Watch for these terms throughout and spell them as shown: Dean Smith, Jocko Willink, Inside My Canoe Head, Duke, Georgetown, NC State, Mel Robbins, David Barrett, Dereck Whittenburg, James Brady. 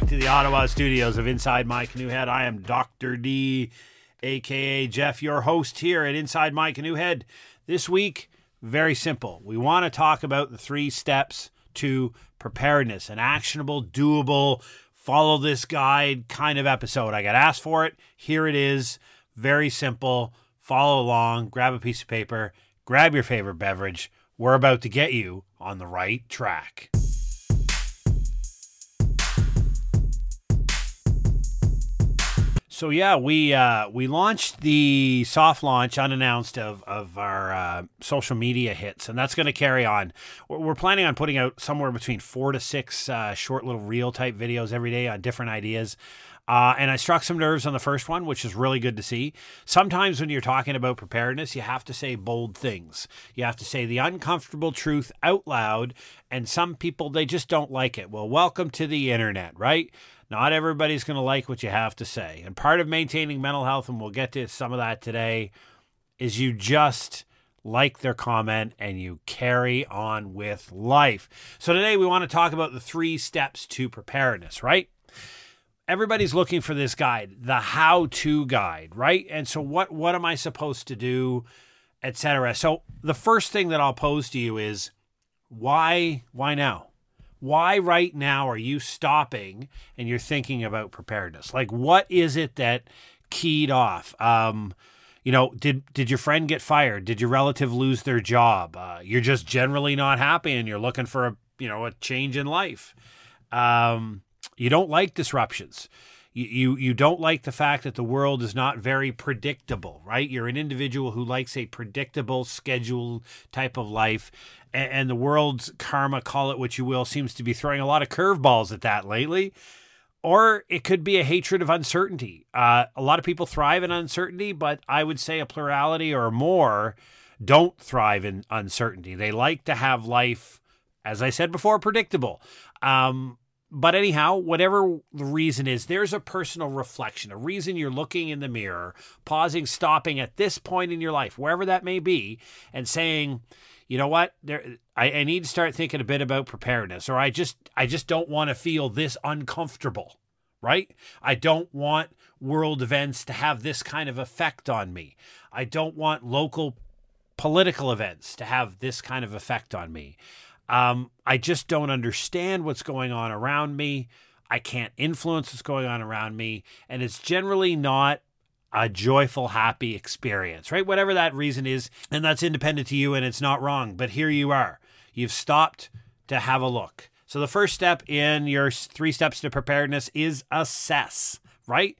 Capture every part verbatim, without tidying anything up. back to the Ottawa studios of Inside My Canoe Head. I am Doctor D, a k a. Jeff, your host here at Inside My Canoe Head. This week, very simple. We want to talk about the three steps to preparedness, an actionable, doable, follow this guide kind of episode. I got asked for it. Here it is. Very simple. Follow along. Grab a piece of paper. Grab your favorite beverage. We're about to get you on the right track. So yeah, we uh, we launched the soft launch unannounced of of our uh, social media hits, and that's going to carry on. We're planning on putting out somewhere between four to six uh, short little reel type videos every day on different ideas. Uh, and I struck some nerves on the first one, which is really good to see. Sometimes when you're talking about preparedness, you have to say bold things. You have to say the uncomfortable truth out loud. And some people, they just don't like it. Well, welcome to the internet, right? Not everybody's going to like what you have to say. And part of maintaining mental health, and we'll get to some of that today, is you just like their comment and you carry on with life. So today we want to talk about the three steps to preparedness, right? Everybody's looking for this guide, the how-to guide, right? And so what what am I supposed to do, et cetera? So the first thing that I'll pose to you is, why why now? Why right now are you stopping and you're thinking about preparedness? Like, what is it that keyed off? Um, you know, did did your friend get fired? Did your relative lose their job? Uh, you're just generally not happy and you're looking for a, you know, a change in life. Um You don't like disruptions. You, you you don't like the fact that the world is not very predictable, right? You're an individual who likes a predictable schedule type of life, and, and the world's karma, call it what you will, seems to be throwing a lot of curveballs at that lately. Or it could be a hatred of uncertainty. Uh, a lot of people thrive in uncertainty, but I would say a plurality or more don't thrive in uncertainty. They like to have life, as I said before, predictable. Um But anyhow, whatever the reason is, there's a personal reflection, a reason you're looking in the mirror, pausing, stopping at this point in your life, wherever that may be, and saying, you know what, there, I, I need to start thinking a bit about preparedness, or I just, I just don't want to feel this uncomfortable, right? I don't want world events to have this kind of effect on me. I don't want local political events to have this kind of effect on me. Um, I just don't understand what's going on around me. I can't influence what's going on around me. And it's generally not a joyful, happy experience, right? Whatever that reason is, and that's independent to you and it's not wrong, but here you are. You've stopped to have a look. So the first step in your three steps to preparedness is assess, right?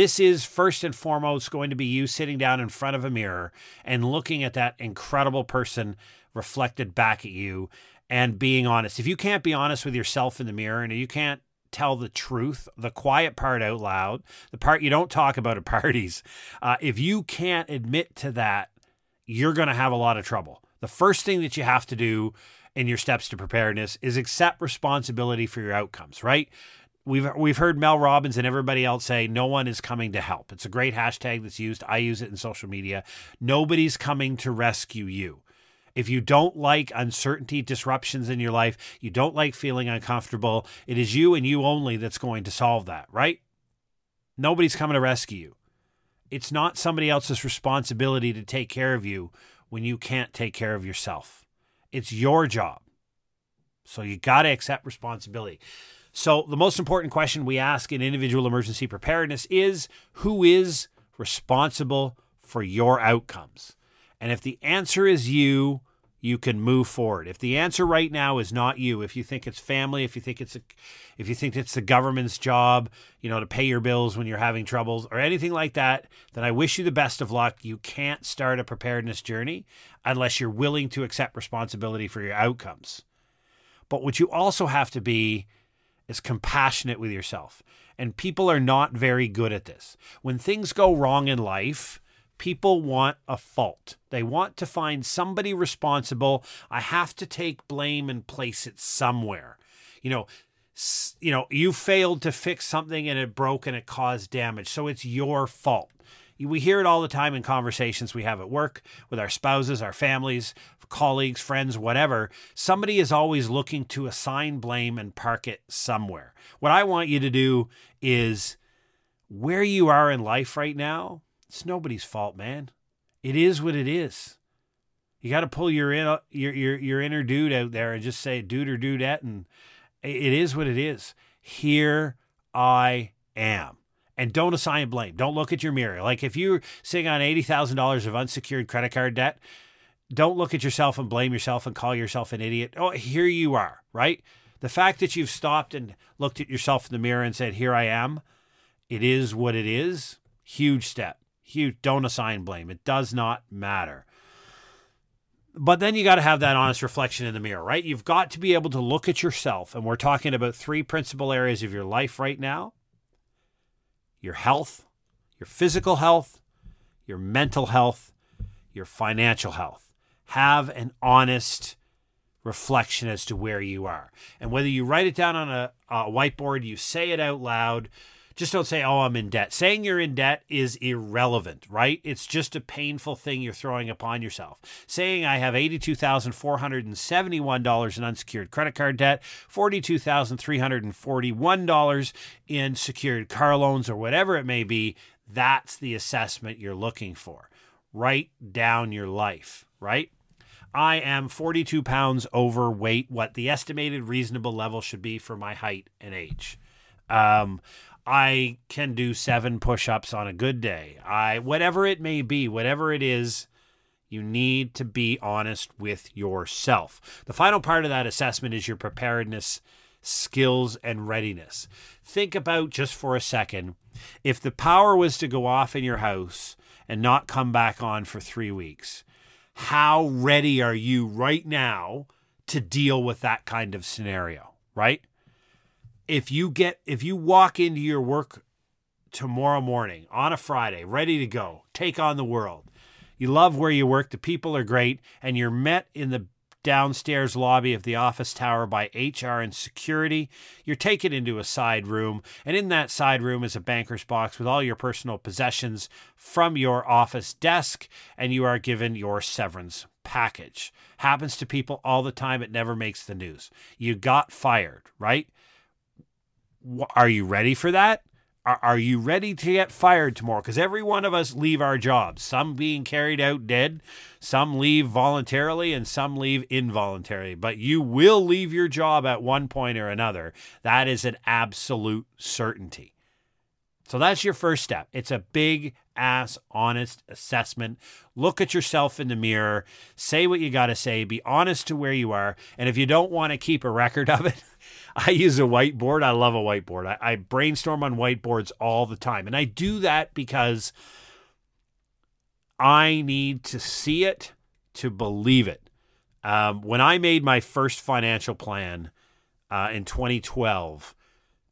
This is first and foremost going to be you sitting down in front of a mirror and looking at that incredible person reflected back at you and being honest. If you can't be honest with yourself in the mirror and you can't tell the truth, the quiet part out loud, the part you don't talk about at parties, uh, if you can't admit to that, you're going to have a lot of trouble. The first thing that you have to do in your steps to preparedness is accept responsibility for your outcomes, right? We've we've heard Mel Robbins and everybody else say, no one is coming to help. It's a great hashtag that's used. I use it in social media. Nobody's coming to rescue you. If you don't like uncertainty, disruptions in your life, you don't like feeling uncomfortable, it is you and you only that's going to solve that, right? Nobody's coming to rescue you. It's not somebody else's responsibility to take care of you when you can't take care of yourself. It's your job. So you got to accept responsibility. So the most important question we ask in individual emergency preparedness is, who is responsible for your outcomes? And if the answer is you, you can move forward. If the answer right now is not you, if you think it's family, if you think it's a, if you think it's the government's job, you know, to pay your bills when you're having troubles or anything like that, then I wish you the best of luck. You can't start a preparedness journey unless you're willing to accept responsibility for your outcomes. But what you also have to be is compassionate with yourself. And people are not very good at this. When things go wrong in life, people want a fault. They want to find somebody responsible. I have to take blame and place it somewhere. You know, you know, you failed to fix something and it broke and it caused damage. So it's your fault. We hear it all the time in conversations we have at work, with our spouses, our families, colleagues, friends, whatever. Somebody is always looking to assign blame and park it somewhere. What I want you to do is, where you are in life right now, it's nobody's fault, man. It is what it is. You got to pull your, in, your your your inner dude out there and just say dude or dudette, and it is what it is. Here I am. And don't assign blame. Don't look at your mirror. Like if you're sitting on eighty thousand dollars of unsecured credit card debt, don't look at yourself and blame yourself and call yourself an idiot. Oh, here you are, right? The fact that you've stopped and looked at yourself in the mirror and said, here I am, it is what it is. Huge step. Huge. Don't assign blame. It does not matter. But then you got to have that honest reflection in the mirror, right? You've got to be able to look at yourself. And we're talking about three principal areas of your life right now. Your health, your physical health, your mental health, your financial health. Have an honest reflection as to where you are. And whether you write it down on a, a whiteboard, you say it out loud, just don't say, oh, I'm in debt. Saying you're in debt is irrelevant, right? It's just a painful thing you're throwing upon yourself. Saying I have eighty-two thousand four hundred seventy-one dollars in unsecured credit card debt, forty-two thousand three hundred forty-one dollars in secured car loans or whatever it may be, that's the assessment you're looking for. Write down your life, right? I am forty-two pounds overweight, what the estimated reasonable level should be for my height and age. Um... I can do seven push-ups on a good day. I, whatever it may be, whatever it is, you need to be honest with yourself. The final part of that assessment is your preparedness, skills, and readiness. Think about just for a second, if the power was to go off in your house and not come back on for three weeks, how ready are you right now to deal with that kind of scenario, right? If you get, if you walk into your work tomorrow morning on a Friday, ready to go, take on the world, you love where you work, the people are great, and you're met in the downstairs lobby of the office tower by H R and security, you're taken into a side room, and in that side room is a banker's box with all your personal possessions from your office desk, and you are given your severance package. Happens to people all the time. It never makes the news. You got fired, right? Are you ready for that? Are you ready to get fired tomorrow? Because every one of us leave our jobs, some being carried out dead, some leave voluntarily, and some leave involuntarily. But you will leave your job at one point or another. That is an absolute certainty. So that's your first step. It's a big ass honest assessment. Look at yourself in the mirror. Say what you got to say. Be honest to where you are. And if you don't want to keep a record of it, I use a whiteboard. I love a whiteboard. I, I brainstorm on whiteboards all the time. And I do that because I need to see it to believe it. Um, when I made my first financial plan uh, in twenty twelve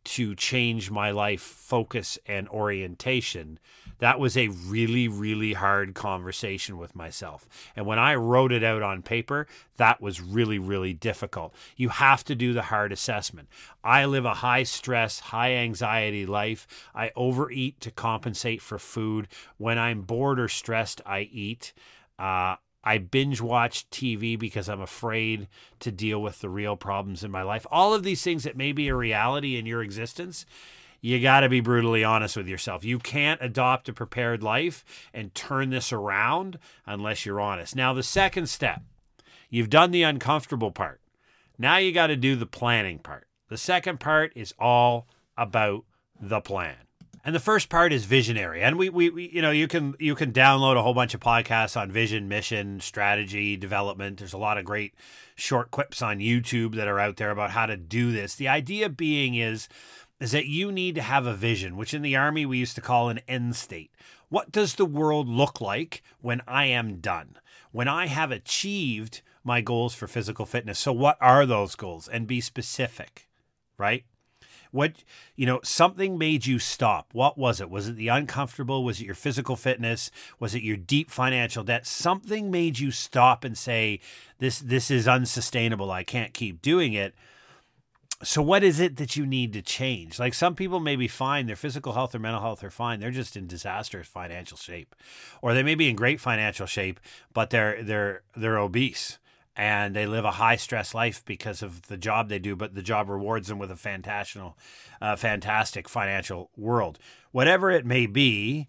to change my life focus and orientation, that was a really, really hard conversation with myself. And when I wrote it out on paper, that was really, really difficult. You have to do the hard assessment. I live a high stress, high anxiety life. I overeat to compensate for food. When I'm bored or stressed, I eat. Uh, I binge watch T V because I'm afraid to deal with the real problems in my life. All of these things that may be a reality in your existence, you got to be brutally honest with yourself. You can't adopt a prepared life and turn this around unless you're honest. Now, the second step, you've done the uncomfortable part. Now you got to do the planning part. The second part is all about the plan. And the first part is visionary. And we, we, we you know, you can, you can download a whole bunch of podcasts on vision, mission, strategy, development. There's a lot of great short quips on YouTube that are out there about how to do this. The idea being is, is that you need to have a vision, which in the Army we used to call an end state. What does the world look like when I am done? When I have achieved my goals for physical fitness? So what are those goals? And be specific, right? What, you know, something made you stop. What was it? Was it the uncomfortable? Was it your physical fitness? Was it your deep financial debt? Something made you stop and say, this, this is unsustainable. I can't keep doing it. So what is it that you need to change? Like, some people may be fine. Their physical health or mental health are fine. They're just in disastrous financial shape, or they may be in great financial shape, but they're, they're, they're obese and they live a high stress life because of the job they do, but the job rewards them with a fantastic, uh, fantastic financial world. Whatever it may be,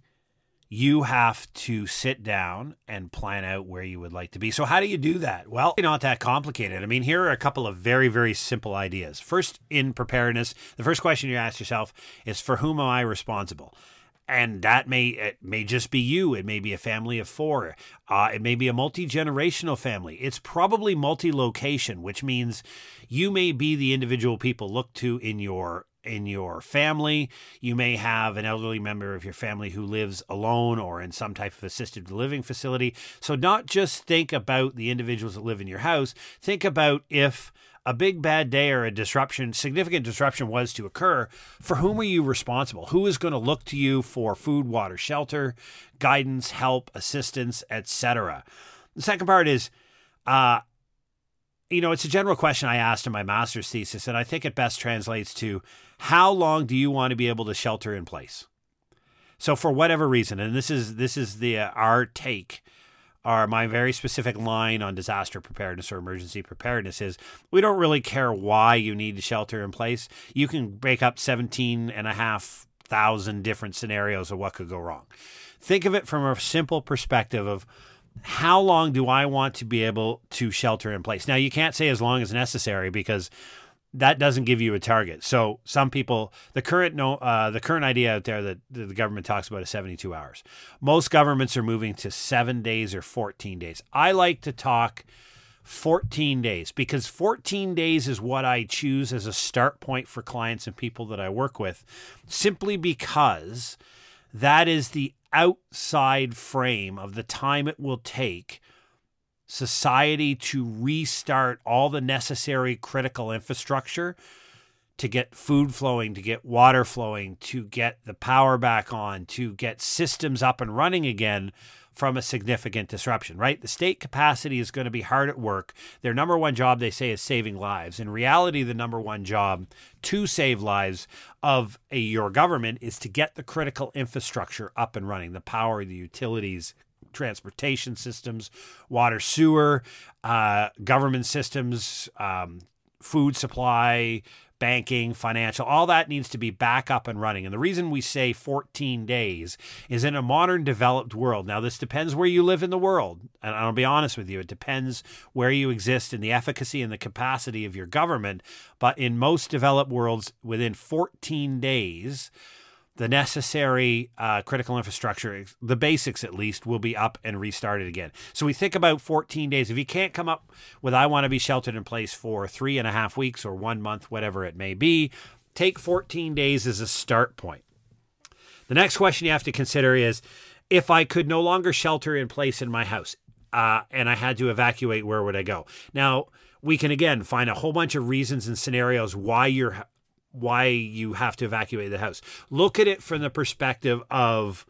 you have to sit down and plan out where you would like to be. So how do you do that? Well, it's not that complicated. I mean, here are a couple of very, very simple ideas. First, in preparedness, the first question you ask yourself is, for whom am I responsible? And that may, it may just be you. It may be a family of four. Uh, it may be a multi-generational family. It's probably multi-location, which means you may be the individual people look to in your in your family. You may have an elderly member of your family who lives alone or in some type of assisted living facility. So not just think about the individuals that live in your house. Think about, if a big bad day or a disruption, significant disruption was to occur, for whom are you responsible? Who is going to look to you for food, water, shelter, guidance, help, assistance, et cetera? The second part is, uh, you know, it's a general question I asked in my master's thesis, and I think it best translates to, how long do you want to be able to shelter in place? So for whatever reason, and this is this is the uh, our take, our my very specific line on disaster preparedness or emergency preparedness is, we don't really care why you need to shelter in place. You can break up seventeen and a half thousand different scenarios of what could go wrong. Think of it from a simple perspective of, how long do I want to be able to shelter in place? Now, you can't say as long as necessary, because that doesn't give you a target. So some people, the current no, uh, the current idea out there that the government talks about is seventy-two hours. Most governments are moving to seven days or fourteen days. I like to talk fourteen days, because fourteen days is what I choose as a start point for clients and people that I work with, simply because that is the outside frame of the time it will take society to restart all the necessary critical infrastructure to get food flowing, to get water flowing, to get the power back on, to get systems up and running again from a significant disruption, right? The state capacity is going to be hard at work. Their number one job, they say, is saving lives. In reality, the number one job to save lives of a, your government is to get the critical infrastructure up and running, the power, the utilities, transportation systems, water, sewer, uh, government systems, um, food supply, banking, financial, all that needs to be back up and running. And the reason we say fourteen days is, in a modern developed world, now this depends where you live in the world, and I'll be honest with you, it depends where you exist and the efficacy and the capacity of your government. But in most developed worlds, within fourteen days, the necessary uh, critical infrastructure, the basics at least, will be up and restarted again. So we think about fourteen days. If you can't come up with, I want to be sheltered in place for three and a half weeks or one month, whatever it may be, take fourteen days as a start point. The next question you have to consider is, if I could no longer shelter in place in my house uh, and I had to evacuate, where would I go? Now, we can, again, find a whole bunch of reasons and scenarios why you're why you have to evacuate the house. Look at it from the perspective of,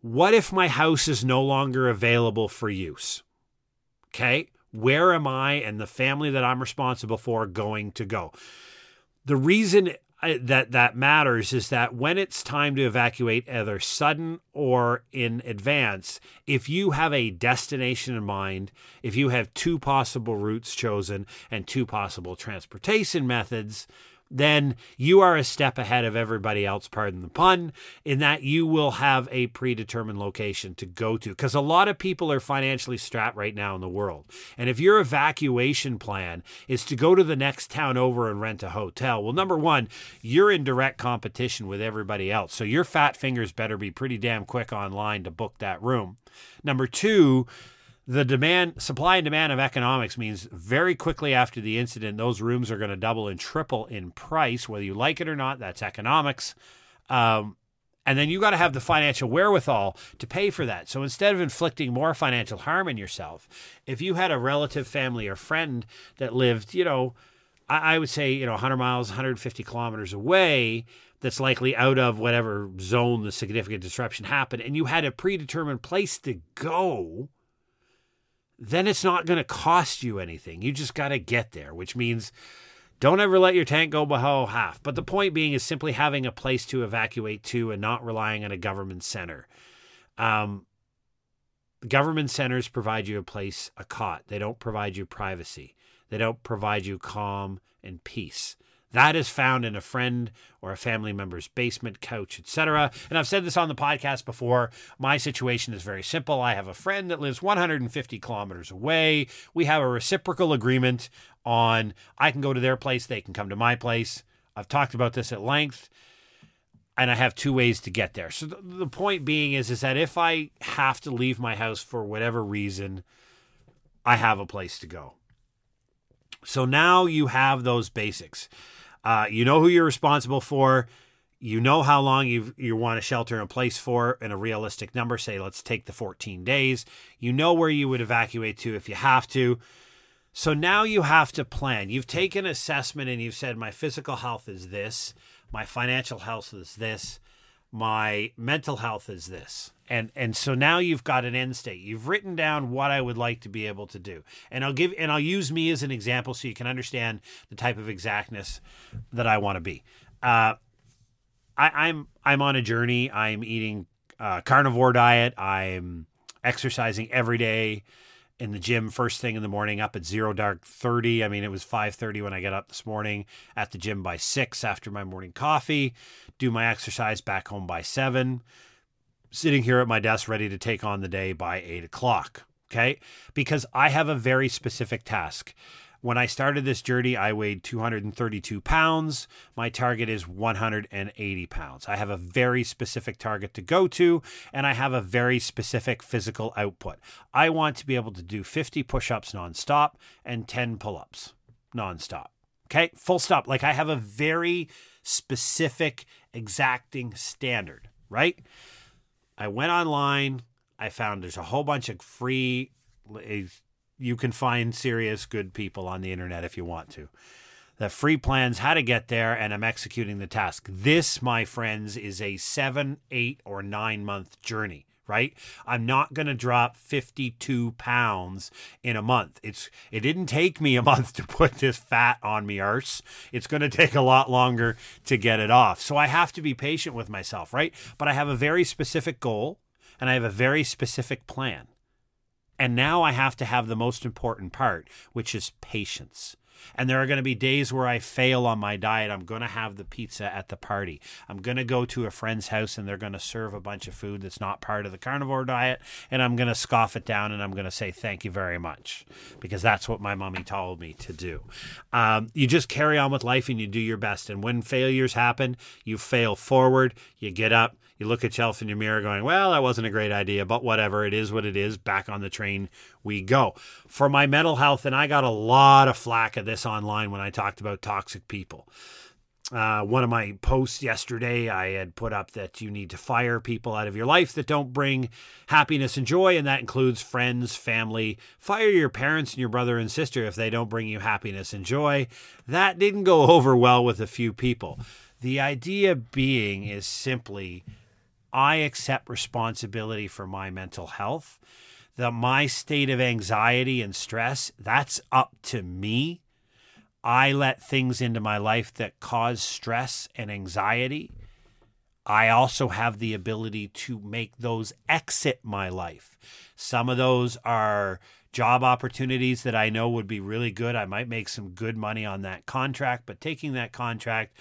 what if my house is no longer available for use? Okay, where am I and the family that I'm responsible for going to go? The reason that that matters is that when it's time to evacuate, either sudden or in advance, if you have a destination in mind, if you have two possible routes chosen and two possible transportation methods, then you are a step ahead of everybody else, pardon the pun, in that you will have a predetermined location to go to. Because a lot of people are financially strapped right now in the world. And if your evacuation plan is to go to the next town over and rent a hotel, well, number one, you're in direct competition with everybody else. So your fat fingers better be pretty damn quick online to book that room. Number two, the demand, supply and demand of economics means very quickly after the incident, those rooms are going to double and triple in price, whether you like it or not. That's economics. Um, and then you got to have the financial wherewithal to pay for that. So instead of inflicting more financial harm on yourself, if you had a relative, family, or friend that lived, you know, I, I would say, you know, one hundred miles, one hundred fifty kilometers away, that's likely out of whatever zone the significant disruption happened, and you had a predetermined place to go, then it's not going to cost you anything. You just got to get there, which means Don't ever let your tank go below half. But the point being is simply having a place to evacuate to and not relying on a government center. Um, government centers provide you a place, a cot. They don't provide you privacy. They don't provide you calm and peace. That is found in a friend or a family member's basement, couch, et cetera. And I've said this on the podcast before. My situation is very simple. I have a friend that lives one hundred fifty kilometers away. We have a reciprocal agreement on I can go to their place, they can come to my place. I've talked about this at length, and I have two ways to get there. So the, the point being is, is that if I have to leave my house for whatever reason, I have a place to go. So now you have those basics. Uh, you know who you're responsible for. You know how long you you want to shelter in place for in a realistic number. Say, let's take the fourteen days. You know where you would evacuate to if you have to. So now you have to plan. You've taken assessment and you've said, my physical health is this. My financial health is this. My mental health is this. And and so now you've got an end state. You've written down what I would like to be able to do. And I'll give and I'll use me as an example so you can understand the type of exactness that I want to be. Uh, I, I'm I'm on a journey. I'm eating a carnivore diet. I'm exercising every day in the gym first thing in the morning, up at zero dark thirty. I mean, it was five thirty when I got up this morning, at the gym by six after my morning coffee, do my exercise back home by seven, sitting here at my desk ready to take on the day by eight o'clock. Okay. Because I have a very specific task. When I started this journey, I weighed two hundred thirty-two pounds. My target is one hundred eighty pounds. I have a very specific target to go to, and I have a very specific physical output. I want to be able to do fifty push-ups nonstop and ten pull-ups nonstop. Okay, full stop. Like, I have a very specific, exacting standard, right? I went online. I found there's a whole bunch of free... You can find serious good people on the internet if you want to. The free plans, how to get there, and I'm executing the task. This, my friends, is a seven, eight, or nine-month journey, right? I'm not going to drop fifty-two pounds in a month. It's It didn't take me a month to put this fat on me arse. It's going to take a lot longer to get it off. So I have to be patient with myself, right? But I have a very specific goal, and I have a very specific plan. And now I have to have the most important part, which is patience. And there are going to be days where I fail on my diet. I'm going to have the pizza at the party. I'm going to go to a friend's house and they're going to serve a bunch of food that's not part of the carnivore diet. And I'm going to scoff it down and I'm going to say, thank you very much, because that's what my mommy told me to do. Um, you just carry on with life and you do your best. And when failures happen, you fail forward, you get up. You look at yourself in your mirror going, well, that wasn't a great idea, but whatever. It is what it is. Back on the train we go. For my mental health, and I got a lot of flack of this online when I talked about toxic people. Uh, one of my posts yesterday, I had put up that you need to fire people out of your life that don't bring happiness and joy, and that includes friends, family. Fire your parents and your brother and sister if they don't bring you happiness and joy. That didn't go over well with a few people. The idea being is simply... I accept responsibility for my mental health, that my state of anxiety and stress, that's up to me. I let things into my life that cause stress and anxiety. I also have the ability to make those exit my life. Some of those are job opportunities that I know would be really good. I might make some good money on that contract, but taking that contract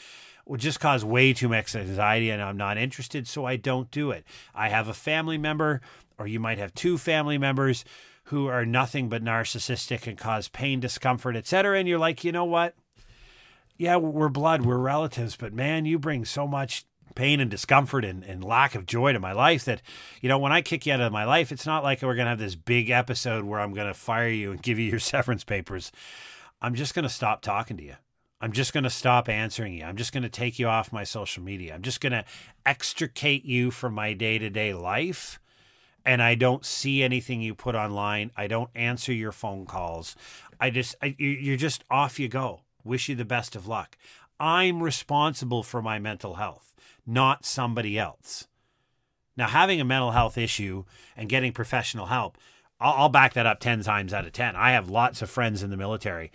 would just cause way too much anxiety and I'm not interested, so I don't do it. I have a family member, or you might have two family members who are nothing but narcissistic and cause pain, discomfort, et cetera. And you're like, you know what? Yeah, we're blood, we're relatives, but man, you bring so much pain and discomfort and, and lack of joy to my life that, you know, when I kick you out of my life, it's not like we're going to have this big episode where I'm going to fire you and give you your severance papers. I'm just going to stop talking to you. I'm just going to stop answering you. I'm just going to take you off my social media. I'm just going to extricate you from my day-to-day life. And I don't see anything you put online. I don't answer your phone calls. I just, I, you're just off you go. Wish you the best of luck. I'm responsible for my mental health, not somebody else. Now, having a mental health issue and getting professional help, I'll, I'll back that up ten times out of ten. I have lots of friends in the military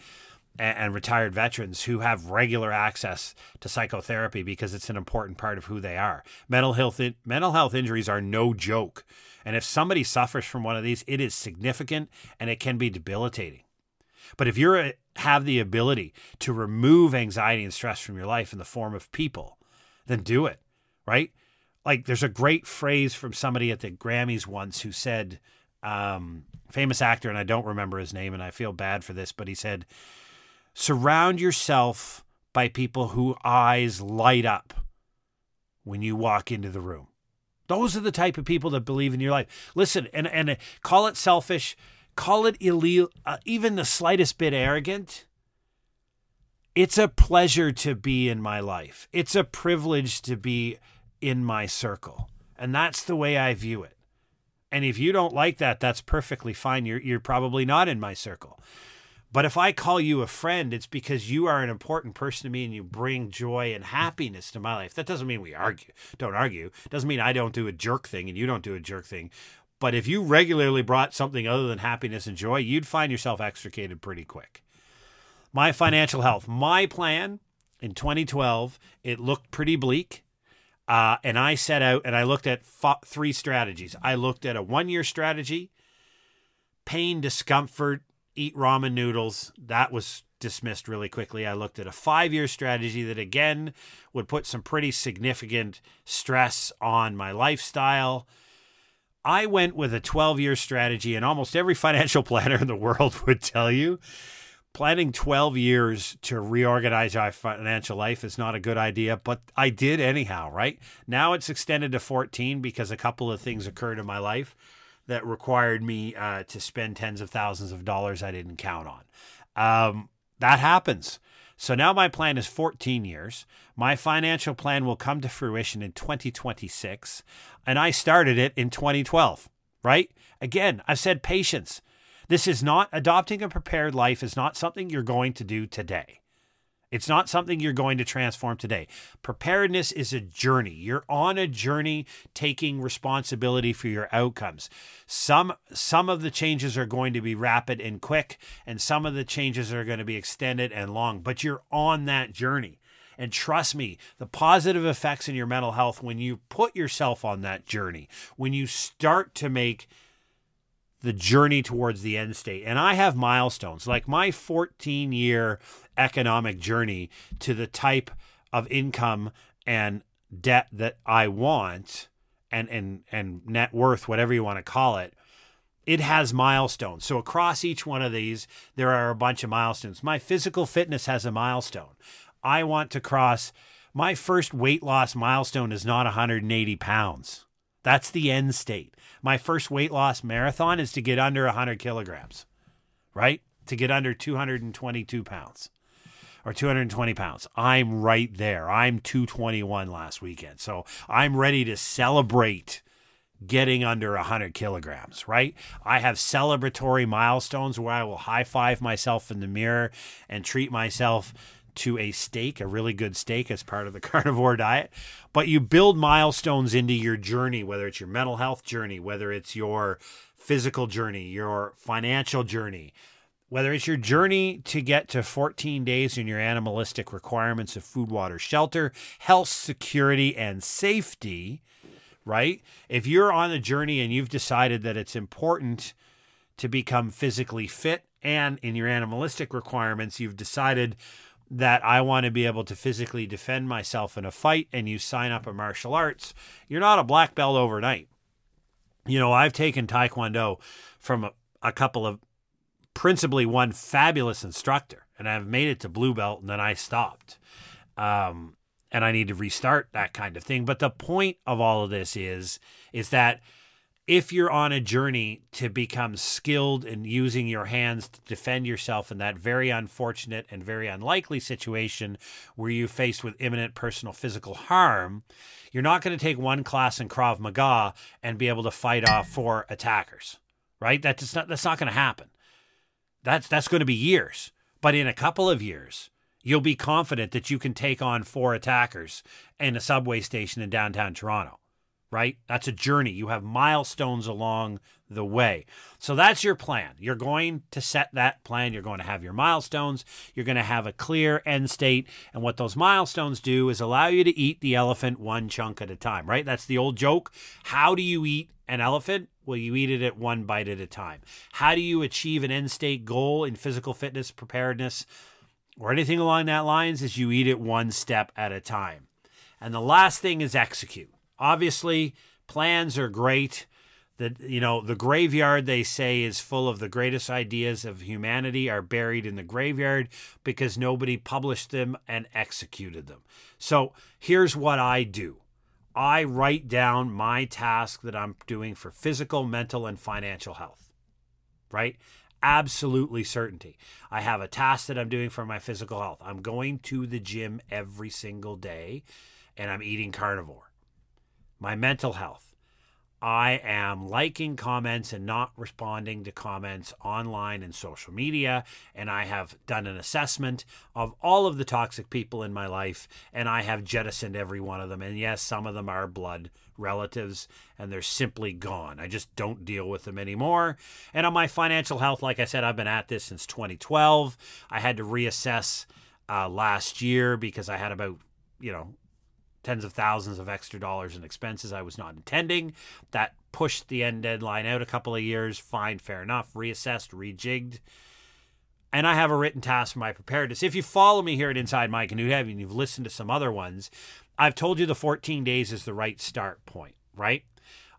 and, and retired veterans who have regular access to psychotherapy because it's an important part of who they are. Mental health, in, mental health injuries are no joke. And if somebody suffers from one of these, it is significant and it can be debilitating. But if you have the ability to remove anxiety and stress from your life in the form of people, then do it, right? Like, there's a great phrase from somebody at the Grammys once who said, um, famous actor, and I don't remember his name, and I feel bad for this, but he said, surround yourself by people whose eyes light up when you walk into the room. Those are the type of people that believe in your life. Listen, and, and call it selfish, call it illegal, uh, even the slightest bit arrogant. It's a pleasure to be in my life. It's a privilege to be in my circle. And that's the way I view it. And if you don't like that, that's perfectly fine. You're, you're probably not in my circle. But if I call you a friend, it's because you are an important person to me and you bring joy and happiness to my life. That doesn't mean we argue. Don't argue. Doesn't mean I don't do a jerk thing and you don't do a jerk thing. But if you regularly brought something other than happiness and joy, you'd find yourself extricated pretty quick. My financial health. My plan in twenty twelve, it looked pretty bleak. Uh, and I set out and I looked at f- three strategies. I looked at a one-year strategy, pain, discomfort, eat ramen noodles. That was dismissed really quickly. I looked at a five-year strategy that, again, would put some pretty significant stress on my lifestyle. I went with a twelve-year strategy, and almost every financial planner in the world would tell you planning twelve years to reorganize our financial life is not a good idea, but I did anyhow, right? Now it's extended to fourteen because a couple of things occurred in my life that required me uh, to spend tens of thousands of dollars I didn't count on. Um, that happens. So now my plan is fourteen years. My financial plan will come to fruition in twenty twenty-six, and I started it in twenty twelve, right? Again, I've said patience. This is not, adopting a prepared life is not something you're going to do today. It's not something you're going to transform today. Preparedness is a journey. You're on a journey taking responsibility for your outcomes. Some some of the changes are going to be rapid and quick, and some of the changes are going to be extended and long, but you're on that journey. And trust me, the positive effects in your mental health when you put yourself on that journey, when you start to make the journey towards the end state. And I have milestones, like my fourteen-year economic journey to the type of income and debt that I want, and and and net worth, whatever you want to call it. It has milestones. So across each one of these, there are a bunch of milestones. My physical fitness has a milestone. I want to cross, my first weight loss milestone is not one hundred eighty pounds. That's the end state. My first weight loss marathon is to get under one hundred kilograms, right? To get under two hundred twenty-two pounds or two hundred twenty pounds. I'm right there. I'm two twenty-one last weekend. So I'm ready to celebrate getting under one hundred kilograms, right? I have celebratory milestones where I will high five myself in the mirror and treat myself to a steak, a really good steak as part of the carnivore diet. But you build milestones into your journey, whether it's your mental health journey, whether it's your physical journey, your financial journey, whether it's your journey to get to fourteen days in your animalistic requirements of food, water, shelter, health, security, and safety, right? If you're on a journey and you've decided that it's important to become physically fit, and in your animalistic requirements, you've decided that I want to be able to physically defend myself in a fight, and you sign up in martial arts, you're not a black belt overnight. You know, I've taken Taekwondo from a, a couple of, principally one fabulous instructor, and I've made it to blue belt, and then I stopped. Um, and I need to restart that kind of thing. But the point of all of this is, is that if you're on a journey to become skilled in using your hands to defend yourself in that very unfortunate and very unlikely situation where you're faced with imminent personal physical harm, you're not going to take one class in Krav Maga and be able to fight off four attackers, right? That's not, that's not going to happen. That's, that's going to be years. But in a couple of years, you'll be confident that you can take on four attackers in a subway station in downtown Toronto. right? That's a journey. You have milestones along the way. So that's your plan. You're going to set that plan. You're going to have your milestones. You're going to have a clear end state. And what those milestones do is allow you to eat the elephant one chunk at a time, right? That's the old joke. How do you eat an elephant? Well, you eat it at one bite at a time. How do you achieve an end state goal in physical fitness, preparedness, or anything along that lines is you eat it one step at a time. And the last thing is execute. Obviously, plans are great. The, you know, the graveyard, they say, is full of the greatest ideas of humanity are buried in the graveyard because nobody published them and executed them. So here's what I do. I write down my task that I'm doing for physical, mental, and financial health, right? Absolutely certainty. I have a task that I'm doing for my physical health. I'm going to the gym every single day, and I'm eating carnivore. My mental health. I am liking comments and not responding to comments online and social media. And I have done an assessment of all of the toxic people in my life, and I have jettisoned every one of them. And yes, some of them are blood relatives, and they're simply gone. I just don't deal with them anymore. And on my financial health, like I said, I've been at this since twenty twelve. I had to reassess uh, last year because I had about, you know, tens of thousands of extra dollars in expenses I was not intending. That pushed the end deadline out a couple of years. Fine, fair enough. Reassessed, rejigged. And I have a written task for my preparedness. If you follow me here at Inside My Canoe Head and you've listened to some other ones, I've told you the fourteen days is the right start point, right?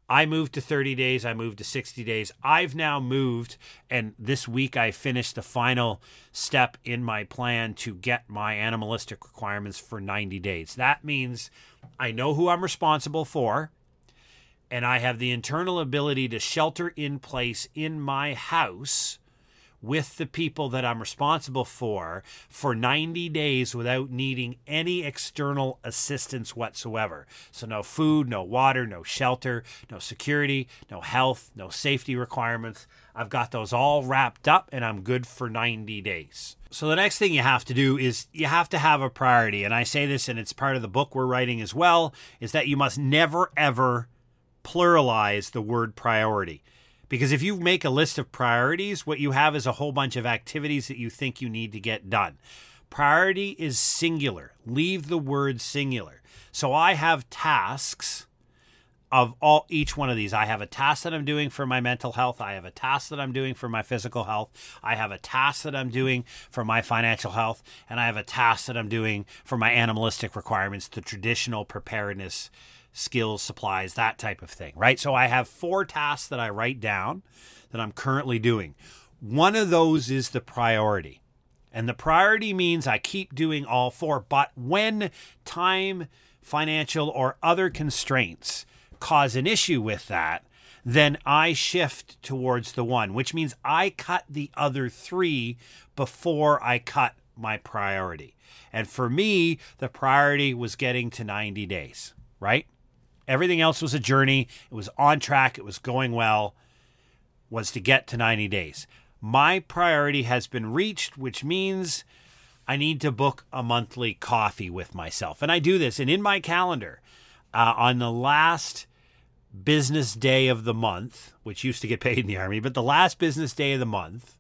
I moved to thirty days. I moved to sixty days. I've now moved, and this week I finished the final step in my plan to get my animalistic requirements for ninety days. That means I know who I'm responsible for, and I have the internal ability to shelter in place in my house with the people that I'm responsible for for ninety days without needing any external assistance whatsoever. So no food, no water, no shelter, no security, no health, no safety requirements. I've got those all wrapped up, and I'm good for ninety days. So the next thing you have to do is you have to have a priority. And I say this, and it's part of the book we're writing as well, is that you must never, ever pluralize the word priority. Because if you make a list of priorities, what you have is a whole bunch of activities that you think you need to get done. Priority is singular. Leave the word singular. So I have tasks of all each one of these. I have a task that I'm doing for my mental health. I have a task that I'm doing for my physical health. I have a task that I'm doing for my financial health. And I have a task that I'm doing for my animalistic requirements, the traditional preparedness skills, supplies, that type of thing, right? So I have four tasks that I write down that I'm currently doing. One of those is the priority. And the priority means I keep doing all four, but when time, financial, or other constraints cause an issue with that, then I shift towards the one, which means I cut the other three before I cut my priority. And for me, the priority was getting to ninety days, right? Everything else was a journey. It was on track. It was going well, was to get to ninety days. My priority has been reached, which means I need to book a monthly coffee with myself. And I do this. And in my calendar, uh, on the last business day of the month, which used to get paid in the Army, but the last business day of the month,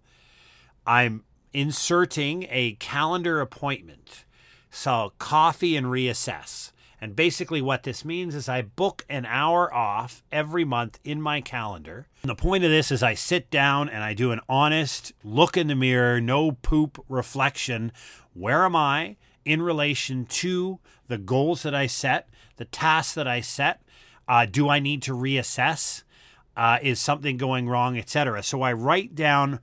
I'm inserting a calendar appointment. So coffee and reassess. And basically what this means is I book an hour off every month in my calendar. And the point of this is I sit down and I do an honest look in the mirror, no poop reflection. Where am I in relation to the goals that I set, the tasks that I set? Uh, do I need to reassess? Uh, is something going wrong, et cetera? So I write down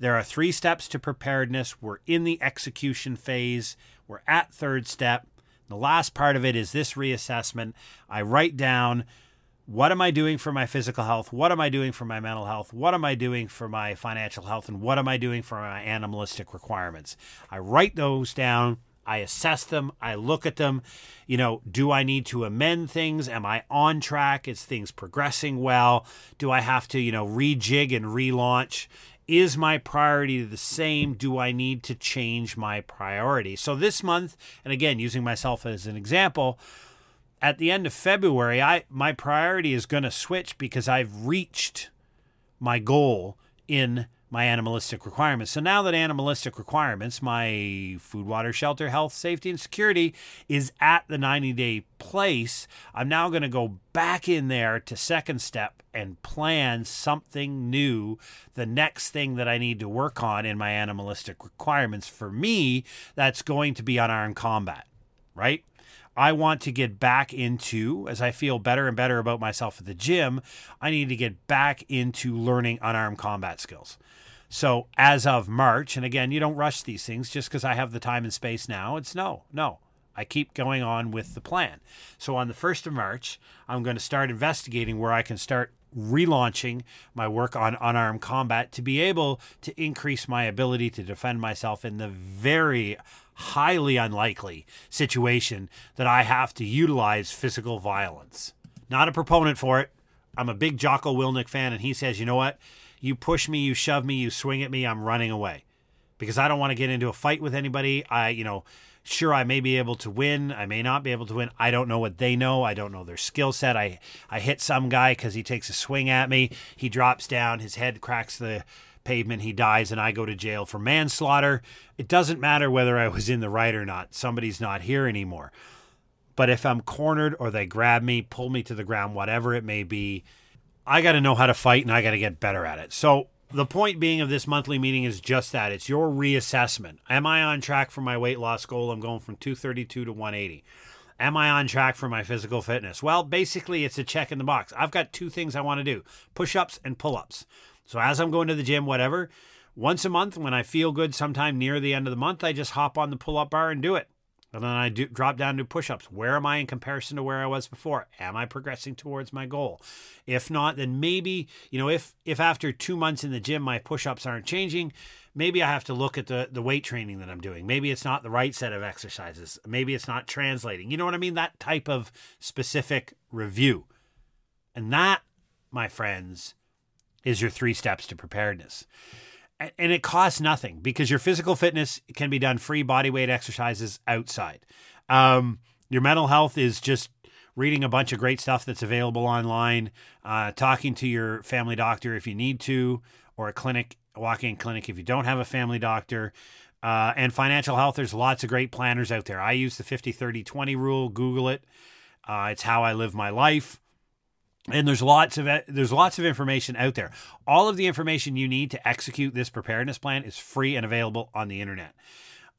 there are three steps to preparedness. We're in the execution phase. We're at third step. The last part of it is this reassessment. I write down, what am I doing for my physical health? What am I doing for my mental health? What am I doing for my financial health? And what am I doing for my animalistic requirements? I write those down. I assess them. I look at them. You know, do I need to amend things? Am I on track? Is things progressing well? Do I have to, you know, rejig and relaunch? Is my priority the same? Do I need to change my priority? So this month, and again, using myself as an example, at the end of February, I my priority is going to switch because I've reached my goal in my animalistic requirements. So now that animalistic requirements, my food, water, shelter, health, safety, and security is at the ninety-day place, I'm now going to go back in there to second step and plan something new, the next thing that I need to work on in my animalistic requirements. For me, that's going to be unarmed combat, right? I want to get back into, as I feel better and better about myself at the gym, I need to get back into learning unarmed combat skills. So as of March, and again, you don't rush these things just because I have the time and space now. It's no, no. I keep going on with the plan. So on the first of March, I'm going to start investigating where I can start relaunching my work on unarmed combat to be able to increase my ability to defend myself in the very highly unlikely situation that I have to utilize physical violence. Not a proponent for it. I'm a big Jocko Willink fan, and he says, you know what? You push me, you shove me, you swing at me, I'm running away because I don't want to get into a fight with anybody. I, you know, sure, I may be able to win. I may not be able to win. I don't know what they know. I don't know their skill set. I, I hit some guy because he takes a swing at me. He drops down. His head cracks the pavement. He dies, and I go to jail for manslaughter. It doesn't matter whether I was in the right or not. Somebody's not here anymore. But if I'm cornered or they grab me, pull me to the ground, whatever it may be, I got to know how to fight, and I got to get better at it. So the point being of this monthly meeting is just that. It's your reassessment. Am I on track for my weight loss goal? I'm going from two thirty-two to one eighty. Am I on track for my physical fitness? Well, basically, it's a check in the box. I've got two things I want to do, push-ups and pull-ups. So as I'm going to the gym, whatever, once a month when I feel good, sometime near the end of the month, I just hop on the pull-up bar and do it. And then I do drop down to push-ups. Where am I in comparison to where I was before? Am I progressing towards my goal? If not, then maybe, you know, if if after two months in the gym my push-ups aren't changing, maybe I have to look at the, the weight training that I'm doing. Maybe it's not the right set of exercises. Maybe it's not translating. You know what I mean? That type of specific review. And that, my friends, is your three steps to preparedness. And it costs nothing because your physical fitness can be done free body weight exercises outside. Um, your mental health is just reading a bunch of great stuff that's available online, uh, talking to your family doctor if you need to, or a clinic, a walk-in clinic if you don't have a family doctor. Uh, and financial health, there's lots of great planners out there. I use the fifty thirty twenty rule. Google it. Uh, it's how I live my life. And there's lots of there's lots of information out there. All of the information you need to execute this preparedness plan is free and available on the internet.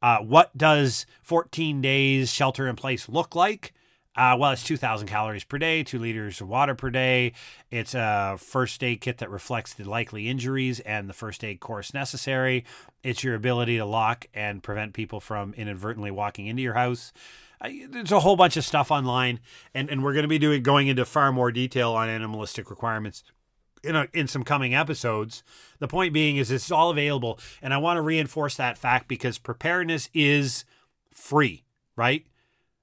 Uh, what does fourteen days shelter in place look like? Uh, well, it's two thousand calories per day, two liters of water per day. It's a first aid kit that reflects the likely injuries and the first aid course necessary. It's your ability to lock and prevent people from inadvertently walking into your house. Uh, there's a whole bunch of stuff online, and, and we're going to be doing going into far more detail on animalistic requirements in a, in some coming episodes. The point being is it's all available, and I want to reinforce that fact because preparedness is free, right?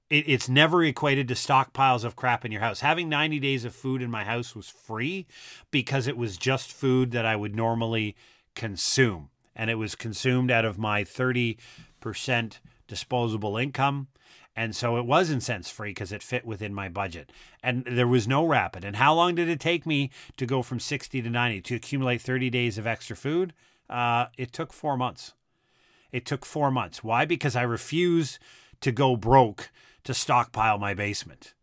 It's never equated to stockpiles of crap in your house. Having ninety days of food in my house was free because it was just food that I would normally consume. And it was consumed out of my thirty percent disposable income. And so it was incense free because it fit within my budget. And there was no rapid. And how long did it take me to go from sixty to ninety to accumulate thirty days of extra food? Uh, it took four months. It took four months. Why? Because I refuse to go broke to stockpile my basement.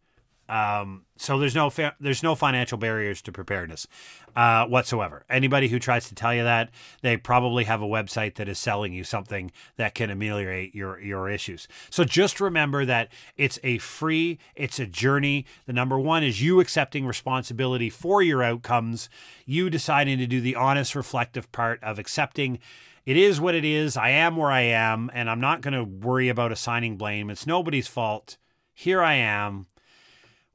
Um, so there's no fa- there's no financial barriers to preparedness uh, whatsoever. Anybody who tries to tell you that, they probably have a website that is selling you something that can ameliorate your, your issues. So just remember that it's a free, it's a journey. The number one is you accepting responsibility for your outcomes, you deciding to do the honest, reflective part of accepting it is what it is. I am where I am, and I'm not going to worry about assigning blame. It's nobody's fault. Here I am.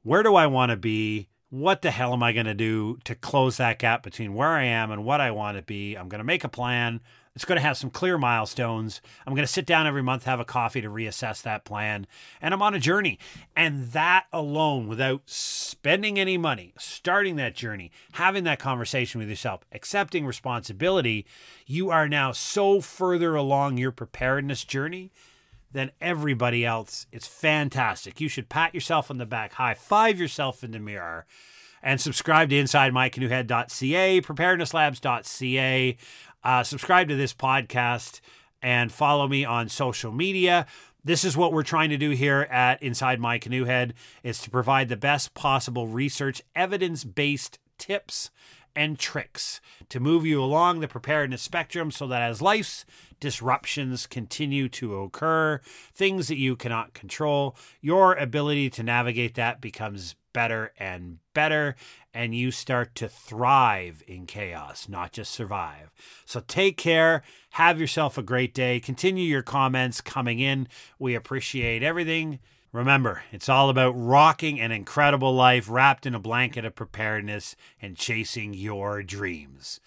Where do I want to be? What the hell am I going to do to close that gap between where I am and what I want to be? I'm going to make a plan. It's going to have some clear milestones. I'm going to sit down every month, have a coffee to reassess that plan, and I'm on a journey. And that alone, without spending any money, starting that journey, having that conversation with yourself, accepting responsibility, you are now so further along your preparedness journey than everybody else. It's fantastic. You should pat yourself on the back, high five yourself in the mirror, and subscribe to inside my canoe head dot c a, preparedness labs dot c a. Uh, subscribe to this podcast and follow me on social media. This is what we're trying to do here at Inside My Canoe Head, is to provide the best possible research, evidence-based tips and tricks to move you along the preparedness spectrum so that as life's disruptions continue to occur, things that you cannot control, your ability to navigate that becomes better and better, and you start to thrive in chaos, not just survive. So take care. Have yourself a great day. Continue your comments coming in. We appreciate everything. Remember, it's all about rocking an incredible life wrapped in a blanket of preparedness and chasing your dreams.